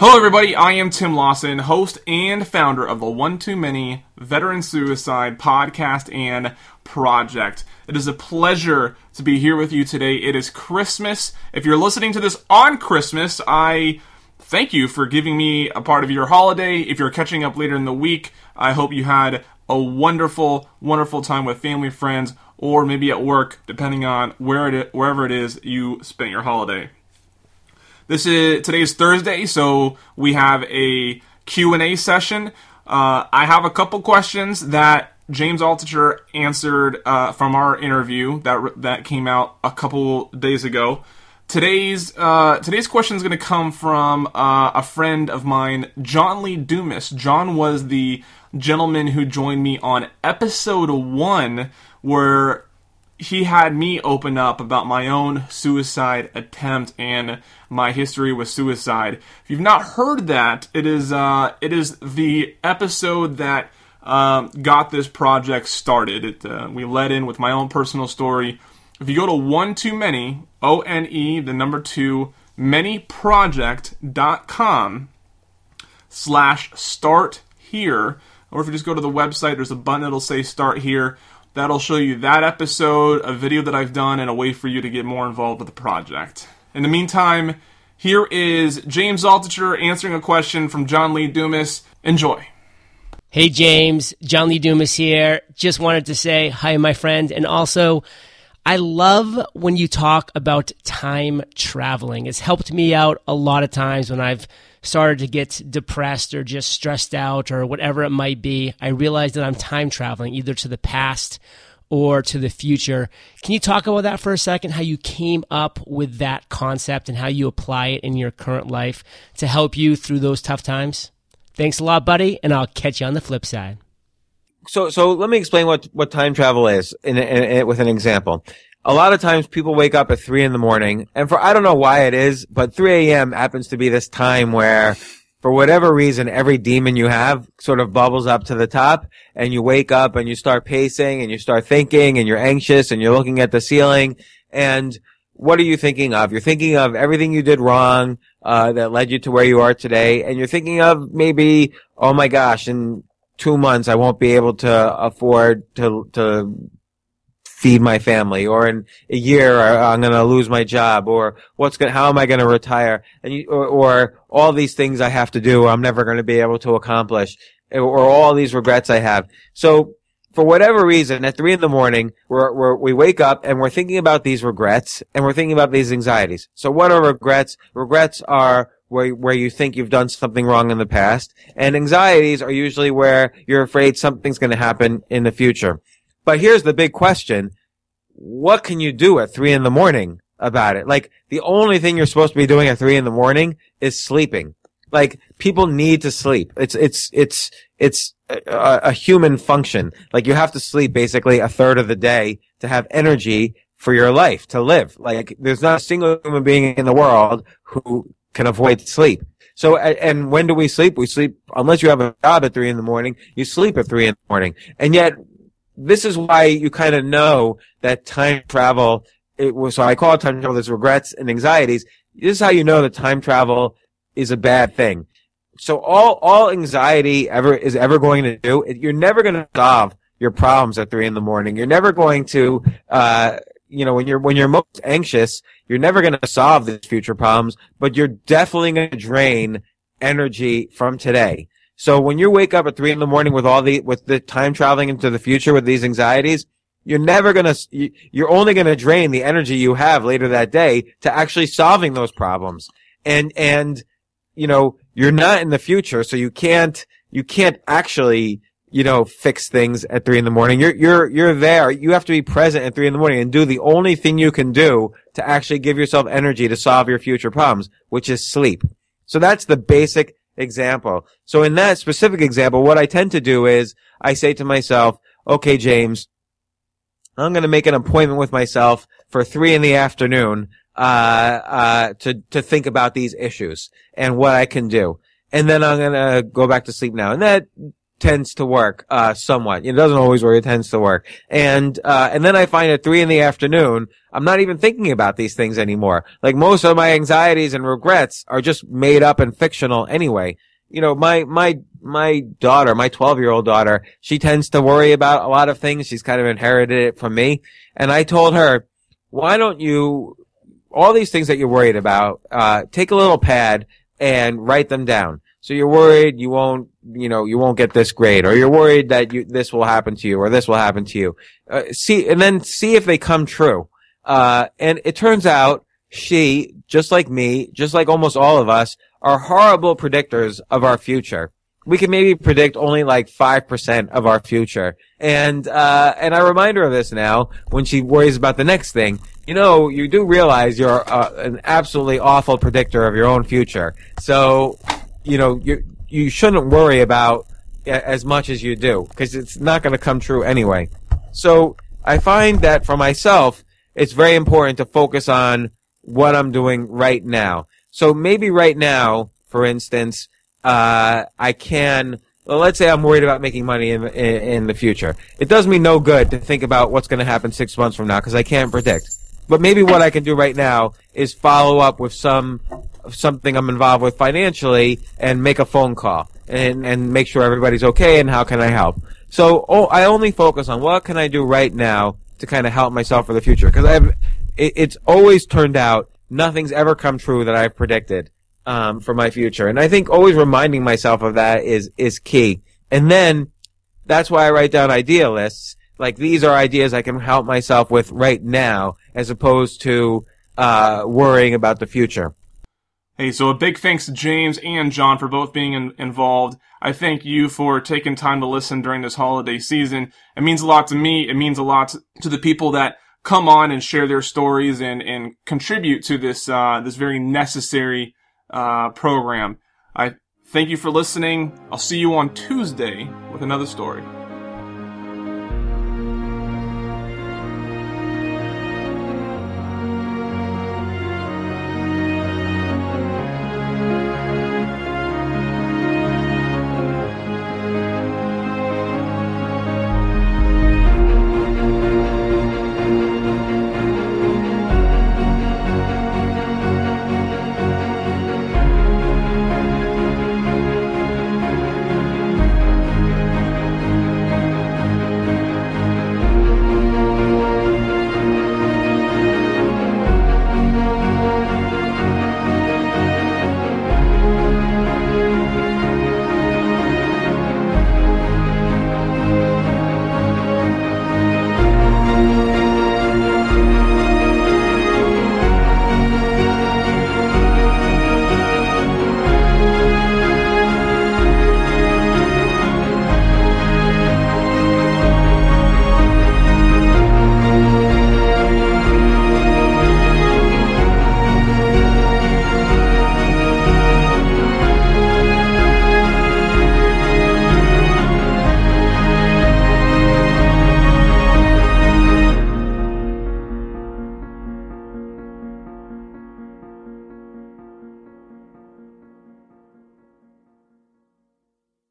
Hello everybody, I am Tim Lawson, host and founder of the One Too Many Veteran Suicide Podcast and Project. It is a pleasure to be here with you today. It is Christmas. If you're listening to this on Christmas, I thank you for giving me a part of your holiday. If you're catching up later in the week, I hope you had a wonderful, wonderful time with family, friends, or maybe at work, depending on wherever it is you spent your holiday. Today is Thursday, so we have a Q&A session. I have a couple questions that James Altucher answered from our interview that came out a couple days ago. Today's question is going to come from a friend of mine, John Lee Dumas. John was the gentleman who joined me on episode 1, where he had me open up about my own suicide attempt and my history with suicide. If you've not heard that, it is the episode that got this project started. We led in with my own personal story. If you go to One Too Many, OneTooManyProject.com/start here, or if you just go to the website, there's a button that'll say start here. That'll show you that episode, a video that I've done, and a way for you to get more involved with the project. In the meantime, here is James Altucher answering a question from John Lee Dumas. Enjoy. Hey James, John Lee Dumas here. Just wanted to say hi, my friend, and also I love when you talk about time traveling. It's helped me out a lot of times when I've started to get depressed or just stressed out or whatever it might be. I realized that I'm time traveling either to the past or to the future. Can you talk about that for a second, how you came up with that concept and how you apply it in your current life to help you through those tough times? Thanks a lot, buddy, and I'll catch you on the flip side. So let me explain what time travel is with an example. A lot of times people wake up at 3 in the morning, and I don't know why it is, but 3 a.m. happens to be this time where, for whatever reason, every demon you have sort of bubbles up to the top, and you wake up and you start pacing and you start thinking and you're anxious and you're looking at the ceiling. And what are you thinking of? You're thinking of everything you did wrong, that led you to where you are today. And you're thinking of maybe, oh my gosh, in 2 months I won't be able to afford to feed my family, or in a year I'm going to lose my job, or how am I going to retire, or all these things I have to do I'm never going to be able to accomplish, or all these regrets I have. So for whatever reason, at 3 in the morning, we wake up and we're thinking about these regrets and we're thinking about these anxieties. So what are regrets? Regrets are where you think you've done something wrong in the past, and anxieties are usually where you're afraid something's going to happen in the future. But here's the big question. What can you do at 3 in the morning about it? Like, the only thing you're supposed to be doing at 3 in the morning is sleeping. Like, people need to sleep. It's a human function. Like, you have to sleep basically a third of the day to have energy for your life, to live. Like, there's not a single human being in the world who can avoid sleep. So, and when do we sleep? We sleep, unless you have a job at 3 in the morning, you sleep at 3 in the morning. And yet, this is why you kind of know that time travel, so I call it time travel, there's regrets and anxieties. This is how you know that time travel is a bad thing. So all anxiety is ever going to do, you're never going to solve your problems at 3 in the morning. You're never going to, when you're most anxious, you're never going to solve these future problems, but you're definitely going to drain energy from today. So when you wake up at 3 in the morning with the time traveling into the future with these anxieties, you're only going to drain the energy you have later that day to actually solving those problems. And, you're not in the future, so you can't actually, fix things at 3 in the morning. You're there. You have to be present at 3 in the morning and do the only thing you can do to actually give yourself energy to solve your future problems, which is sleep. So that's the basic example. So in that specific example, what I tend to do is I say to myself, okay, James, I'm going to make an appointment with myself for 3 in the afternoon, to think about these issues and what I can do. And then I'm going to go back to sleep now. And that tends to work somewhat. It doesn't always work. It tends to work. And then I find at 3 p.m, I'm not even thinking about these things anymore. Like, most of my anxieties and regrets are just made up and fictional anyway. You know, my daughter, my 12-year-old daughter, she tends to worry about a lot of things. She's kind of inherited it from me. And I told her, why don't you, all these things that you're worried about, take a little pad and write them down. So you're worried you won't get this grade, or you're worried that this will happen to you, or this will happen to you. See if they come true. And it turns out she, just like me, just like almost all of us, are horrible predictors of our future. We can maybe predict only like 5% of our future. And I remind her of this now when she worries about the next thing. You know, you do realize you're an absolutely awful predictor of your own future. So, you know, you shouldn't worry about as much as you do, because it's not going to come true anyway. So I find that for myself, it's very important to focus on what I'm doing right now. So maybe right now, for instance, let's say I'm worried about making money in the future. It does me no good to think about what's going to happen 6 months from now, because I can't predict. But maybe what I can do right now is follow up with something I'm involved with financially and make a phone call and make sure everybody's okay and how can I help. So I only focus on what can I do right now to kind of help myself for the future, because it's always turned out nothing's ever come true that I've predicted for my future. And I think always reminding myself of that is key. And then that's why I write down idea lists. Like, these are ideas I can help myself with right now, as opposed to worrying about the future. Hey, so a big thanks to James and John for both being involved. I thank you for taking time to listen during this holiday season. It means a lot to me. It means a lot to the people that come on and share their stories and contribute to this this very necessary program. I thank you for listening. I'll see you on Tuesday with another story.